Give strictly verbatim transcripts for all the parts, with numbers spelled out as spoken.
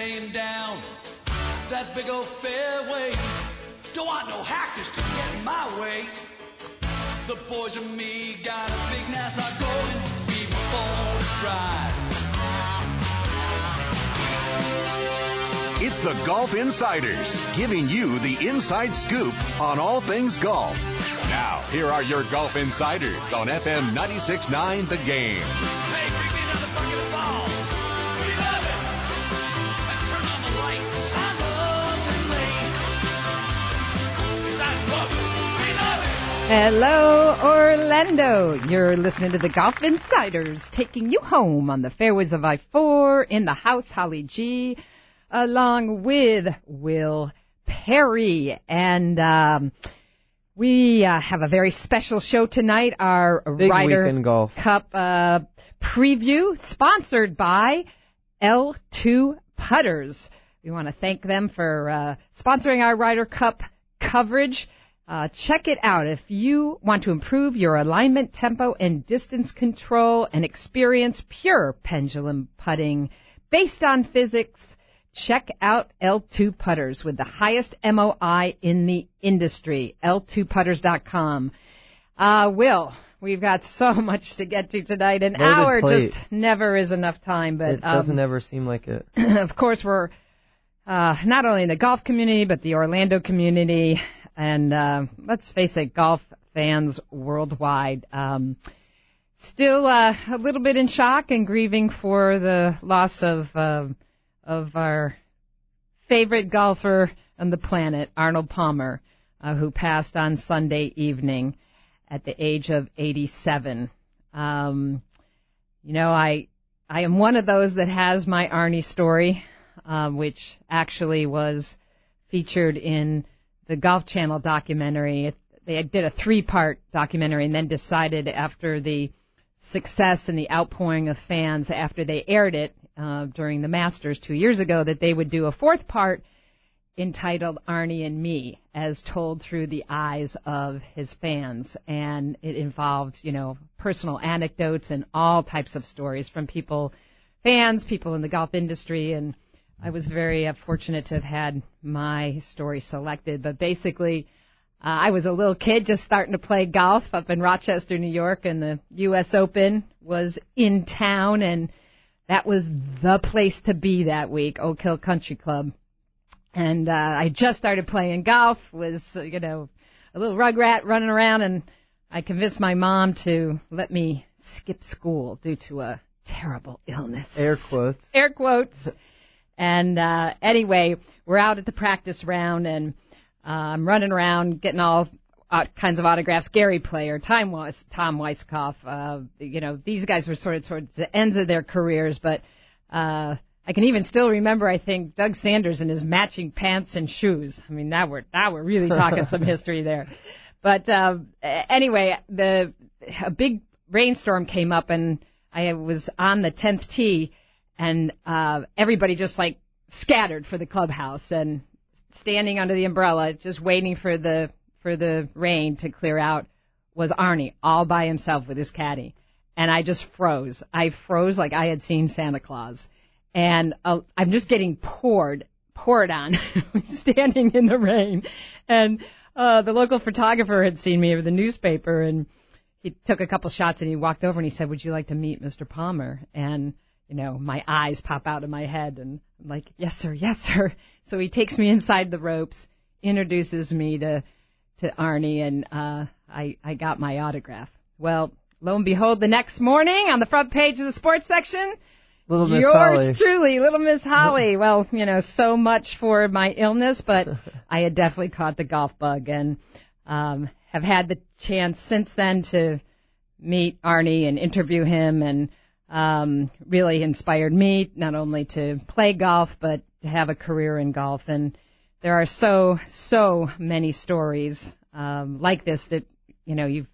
plane down that big old fairway. Don't want no hackers to get in my way. The boys and me got a big NASCAR going. We were born to ride. It's the Golf Insiders, giving you the inside scoop on all things golf. Now, here are your Golf Insiders on F M ninety-six point nine The Game. Hey, bring me another bucket of balls. We love it. And turn on the lights. I love the lane. Because I love it. We love it. Hello, Orlando. You're listening to the Golf Insiders, taking you home on the fairways of I four, in the house, Holly G, along with Will Perry. And, um... We uh, have a very special show tonight, our Big Ryder Cup uh, preview, sponsored by L two Putters. We want to thank them for uh, sponsoring our Ryder Cup coverage. Uh, check it out. If you want to improve your alignment, tempo, and distance control and experience pure pendulum putting based on physics, check out L two Putters with the highest M O I in the industry, L two putters dot com. Uh, Will, we've got so much to get to tonight. An Loaded hour plate. Just never is enough time. But It um, doesn't ever seem like it. Of course, we're uh, not only in the golf community, but the Orlando community. And uh, let's face it, golf fans worldwide. Um, still uh, a little bit in shock and grieving for the loss of... Uh, of our favorite golfer on the planet, Arnold Palmer, uh, who passed on Sunday evening at the age of eighty-seven. Um, you know, I I am one of those that has my Arnie story, uh, which actually was featured in the Golf Channel documentary. It, they did a three-part documentary and then decided after the success and the outpouring of fans after they aired it, Uh, during the Masters two years ago, that they would do a fourth part entitled Arnie and Me, as told through the eyes of his fans. And it involved, you know, personal anecdotes and all types of stories from people, fans, people in the golf industry. And I was very uh, fortunate to have had my story selected. But basically, uh, I was a little kid just starting to play golf up in Rochester, New York, and the U S Open was in town, and that was the place to be that week, Oak Hill Country Club. And uh, I just started playing golf, was, you know, a little rug rat running around, and I convinced my mom to let me skip school due to a terrible illness. Air quotes. Air quotes. And uh, anyway, we're out at the practice round, and uh, I'm running around getting all kinds of autographs. Gary Player, Tom Weisskopf, uh, you know, these guys were sort of towards the ends of their careers, but uh, I can even still remember, I think, Doug Sanders and his matching pants and shoes. I mean, now we're, now we're really talking some history there. But uh, anyway, the a big rainstorm came up, and I was on the tenth tee, and uh, everybody just, like, scattered for the clubhouse and standing under the umbrella, just waiting for the... for the rain to clear out, was Arnie all by himself with his caddy. And I just froze. I froze like I had seen Santa Claus. And uh, I'm just getting poured, poured on, standing in the rain. And uh, the local photographer had seen me over the newspaper, and he took a couple shots, and he walked over, and he said, "Would you like to meet Mister Palmer?" And, you know, my eyes pop out of my head, and I'm like, "Yes, sir, yes, sir." So he takes me inside the ropes, introduces me to... to Arnie, and uh, I, I got my autograph. Well, lo and behold, the next morning on the front page of the sports section, Little Miss Holly. Yours truly, Little Miss Holly. Well, you know, so much for my illness, but I had definitely caught the golf bug, and um, have had the chance since then to meet Arnie and interview him, and um, really inspired me not only to play golf, but to have a career in golf. And there are so, so many stories um, like this that, you know, you've,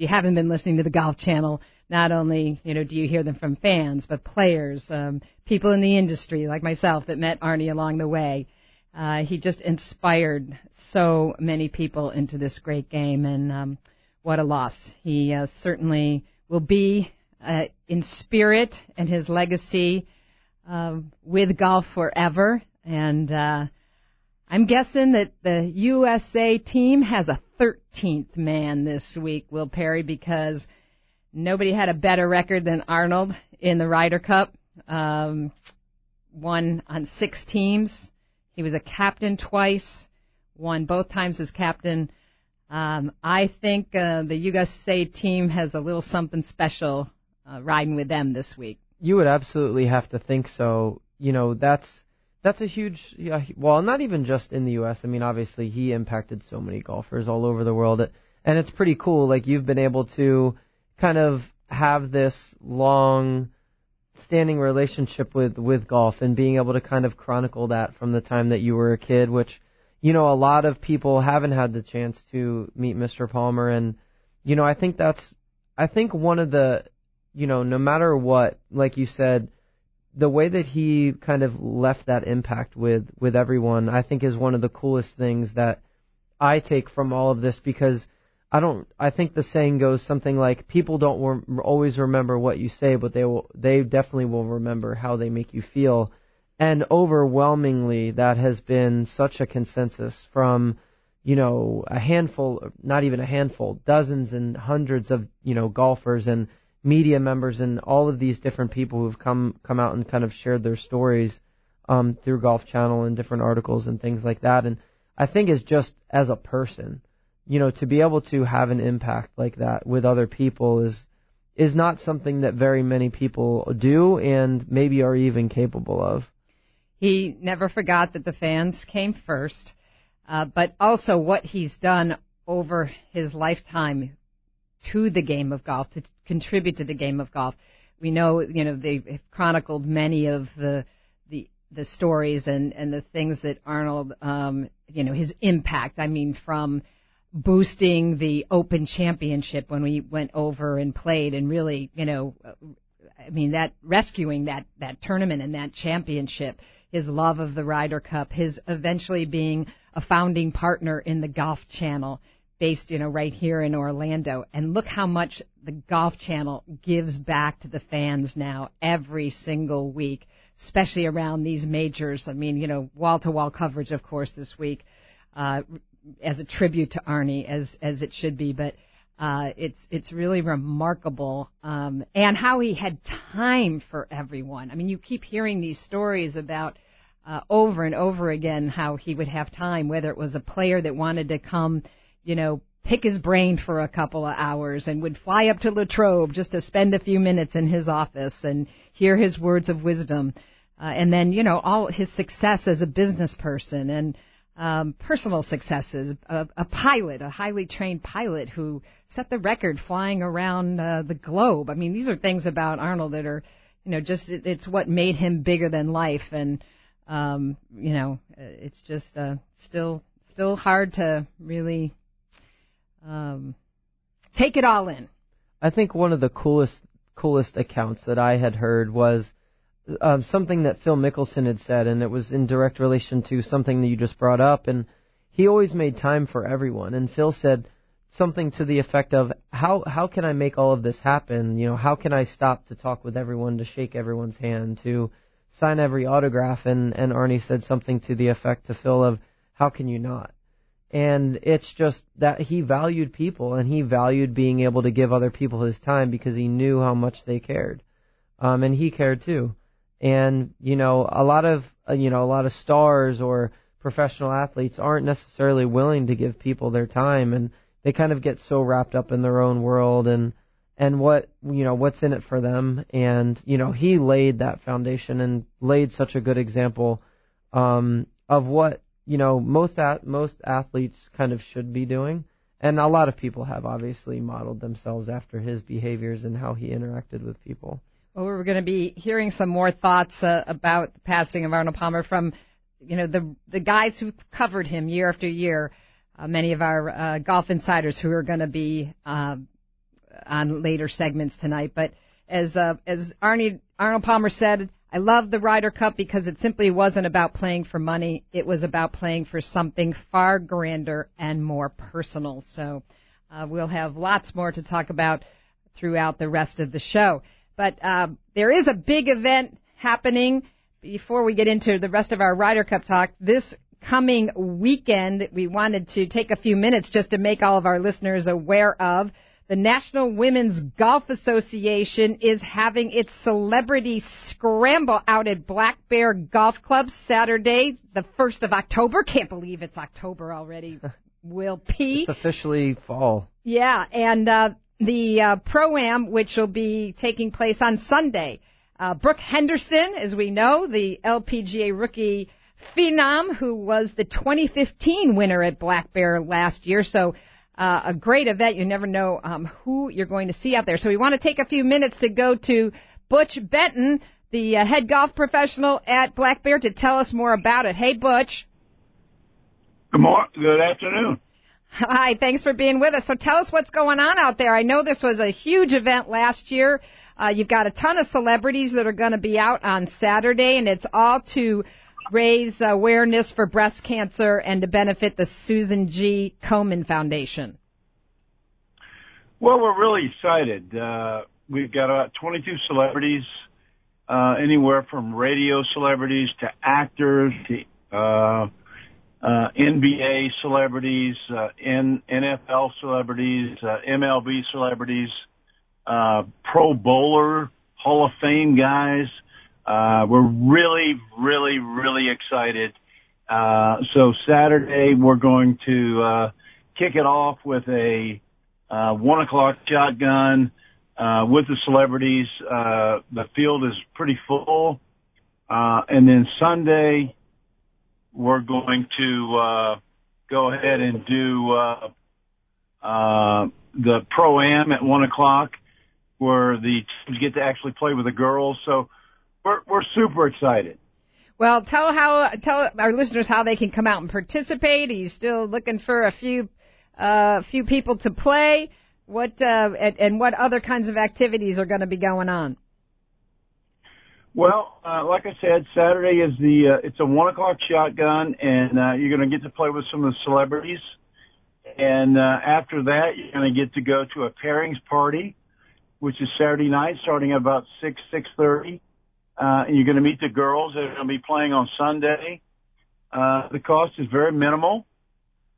you haven't been listening to the Golf Channel. Not only, you know, do you hear them from fans, but players, um, people in the industry like myself that met Arnie along the way. Uh, he just inspired so many people into this great game, and um, what a loss. He uh, certainly will be uh, in spirit and his legacy uh, with golf forever. And uh, I'm guessing that the U S A team has a thirteenth man this week, Will Perry, because nobody had a better record than Arnold in the Ryder Cup. Um, won on six teams. He was a captain twice, won both times as captain. Um, I think uh, the U S A team has a little something special uh, riding with them this week. You would absolutely have to think so. You know, that's that's a huge, uh, well, not even just in the U S. I mean, obviously, he impacted so many golfers all over the world. And it's pretty cool. Like, you've been able to kind of have this long standing relationship with, with golf and being able to kind of chronicle that from the time that you were a kid, which, you know, a lot of people haven't had the chance to meet Mister Palmer. And, you know, I think that's, I think one of the, you know, no matter what, like you said, the way that he kind of left that impact with, with everyone, I think is one of the coolest things that I take from all of this, because I don't, I think the saying goes something like, people don't wor- always remember what you say, but they will, they definitely will remember how they make you feel. And overwhelmingly, that has been such a consensus from, you know, a handful, not even a handful, dozens and hundreds of, you know, golfers and media members and all of these different people who've come, come out and kind of shared their stories um, through Golf Channel and different articles and things like that. And I think it's just as a person, you know, to be able to have an impact like that with other people is is not something that very many people do and maybe are even capable of. He never forgot that the fans came first, uh, but also what he's done over his lifetime to the game of golf, to contribute to the game of golf. We know, you know, they've chronicled many of the the, the stories and, and the things that Arnold, um, you know, his impact, I mean, from boosting the Open Championship when we went over and played and really, you know, I mean, that rescuing that, that tournament and that championship, his love of the Ryder Cup, his eventually being a founding partner in the Golf Channel based, you know, right here in Orlando. And look how much the Golf Channel gives back to the fans now every single week, especially around these majors. I mean, you know, wall-to-wall coverage, of course, this week. Uh, as a tribute to Arnie, as as it should be, but uh, it's it's really remarkable, um, and how he had time for everyone. I mean, you keep hearing these stories about uh, over and over again how he would have time, whether it was a player that wanted to come, you know, pick his brain for a couple of hours and would fly up to Latrobe just to spend a few minutes in his office and hear his words of wisdom, uh, and then, you know, all his success as a business person and Um, personal successes, a, a pilot, a highly trained pilot who set the record flying around uh, the globe. I mean, these are things about Arnold that are, you know, just it, it's what made him bigger than life. And, um, you know, it's just uh, still still hard to really um, take it all in. I think one of the coolest, coolest accounts that I had heard was Um, something that Phil Mickelson had said, and it was in direct relation to something that you just brought up, and he always made time for everyone. And Phil said something to the effect of, how how can I make all of this happen? You know, how can I stop to talk with everyone, to shake everyone's hand, to sign every autograph? And, and Arnie said something to the effect to Phil of, how can you not? And it's just that he valued people, and he valued being able to give other people his time because he knew how much they cared. Um, and he cared too. And, you know, a lot of, you know, a lot of stars or professional athletes aren't necessarily willing to give people their time, and they kind of get so wrapped up in their own world and, and what, you know, what's in it for them. And, you know, he laid that foundation and laid such a good example, um, of what, you know, most, a- most athletes kind of should be doing. And a lot of people have obviously modeled themselves after his behaviors and how he interacted with people. Well, we're going to be hearing some more thoughts uh, about the passing of Arnold Palmer from, you know, the the guys who covered him year after year, uh, many of our uh, golf insiders who are going to be uh, on later segments tonight. But as uh, as Arnie, Arnold Palmer said, I love the Ryder Cup because it simply wasn't about playing for money. It was about playing for something far grander and more personal. So uh, we'll have lots more to talk about throughout the rest of the show. But uh, there is a big event happening before we get into the rest of our Ryder Cup talk, this coming weekend, we wanted to take a few minutes just to make all of our listeners aware of the National Women's Golf Association is having its Celebrity Scramble out at Black Bear Golf Club Saturday, the first of October. Can't believe it's October already, Will P. It's officially fall. Yeah, and uh, the uh, Pro-Am, which will be taking place on Sunday. Uh, Brooke Henderson, as we know, the L P G A rookie phenom, who was the twenty fifteen winner at Black Bear last year. So uh, a great event. You never know um, who you're going to see out there. So we want to take a few minutes to go to Butch Benton, the uh, head golf professional at Black Bear, to tell us more about it. Hey, Butch. Good morning. Good afternoon. Hi. Thanks for being with us. So tell us what's going on out there. I know this was a huge event last year. Uh, you've got a ton of celebrities that are going to be out on Saturday, and it's all to raise awareness for breast cancer and to benefit the Susan G. Komen Foundation. Well, we're really excited. Uh, we've got about twenty-two celebrities, uh, anywhere from radio celebrities to actors to uh, uh, N B A celebrities, uh, N F L celebrities, uh, M L B celebrities, Uh, pro bowler, Hall of Fame guys. Uh, we're really, really, really excited. Uh, so Saturday we're going to, uh, kick it off with a, uh, one o'clock shotgun, uh, with the celebrities. Uh, the field is pretty full. Uh, and then Sunday we're going to, uh, go ahead and do, uh, uh, the Pro-Am at one o'clock, where the teams get to actually play with the girls. So we're, we're super excited. Well, tell how tell our listeners how they can come out and participate. Are you still looking for a few uh, few people to play? What uh, and, and what other kinds of activities are going to be going on? Well, uh, like I said, Saturday is the uh, it's a one o'clock shotgun, and uh, you're going to get to play with some of the celebrities. And uh, after that, you're going to get to go to a pairings party, which is Saturday night, starting at about six, six thirty. Uh, and you're going to meet the girls that are going to be playing on Sunday. Uh, the cost is very minimal.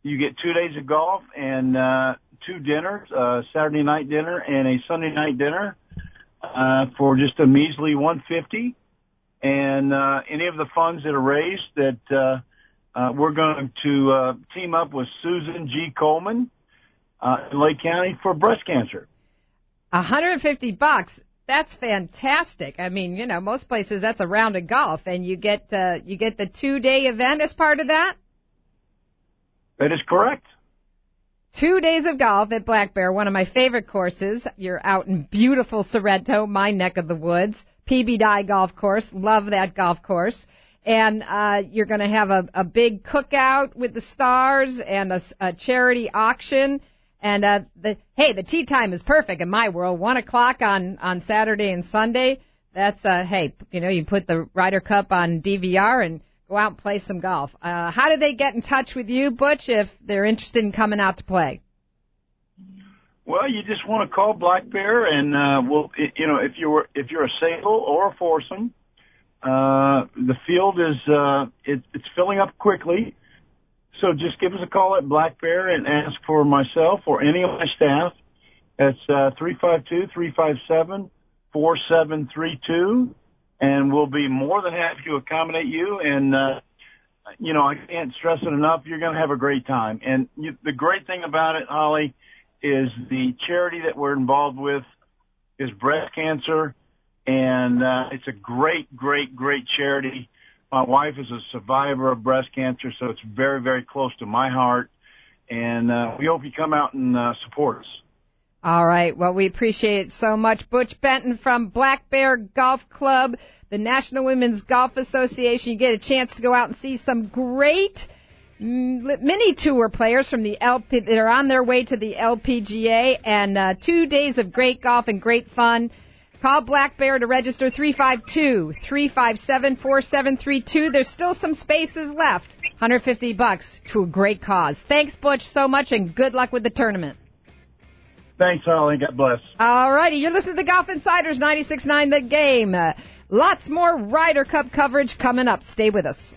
You get two days of golf and, uh, two dinners, uh, Saturday night dinner and a Sunday night dinner, uh, for just a measly one hundred fifty dollars. And, uh, any of the funds that are raised that, uh, uh, we're going to, uh, team up with Susan G. Komen, uh, in Lake County for breast cancer. one hundred fifty bucks. That's fantastic. I mean, you know, most places that's a round of golf, and you get uh, you get the two-day event as part of that? That is correct. Two days of golf at Black Bear, one of my favorite courses. You're out in beautiful Sorrento, my neck of the woods. P B Dye Golf Course. Love that golf course. And uh, you're going to have a, a big cookout with the stars and a, a charity auction. And, uh, the, hey, the tea time is perfect in my world. One o'clock on, on Saturday and Sunday. That's, uh, hey, you know, you put the Ryder Cup on D V R and go out and play some golf. Uh, how do they get in touch with you, Butch, if they're interested in coming out to play? Well, you just want to call Black Bear and, uh, we'll, you know, if you're, if you're a single or a foursome, uh, the field is, uh, it, it's filling up quickly. So just give us a call at Black Bear and ask for myself or any of my staff. That's uh, three five two, three five seven, four seven three two, and we'll be more than happy to accommodate you. And, uh, you know, I can't stress it enough. You're going to have a great time. And you, the great thing about it, Holly, is the charity that we're involved with is breast cancer, and uh, it's a great, great, great charity. My wife is a survivor of breast cancer, so it's very, very close to my heart. And uh, we hope you come out and uh, support us. All right. Well, we appreciate it so much. Butch Benton from Black Bear Golf Club, the National Women's Golf Association. You get a chance to go out and see some great mini tour players from the L P that are on their way to the L P G A, and uh, two days of great golf and great fun. Call Black Bear to register, three five two, three five seven, four seven three two. There's still some spaces left. one hundred fifty bucks to a great cause. Thanks, Butch, so much, and good luck with the tournament. Thanks, Holly. God bless. All righty. You're listening to The Golf Insiders, ninety-six point nine The Game. Uh, Lots more Ryder Cup coverage coming up. Stay with us.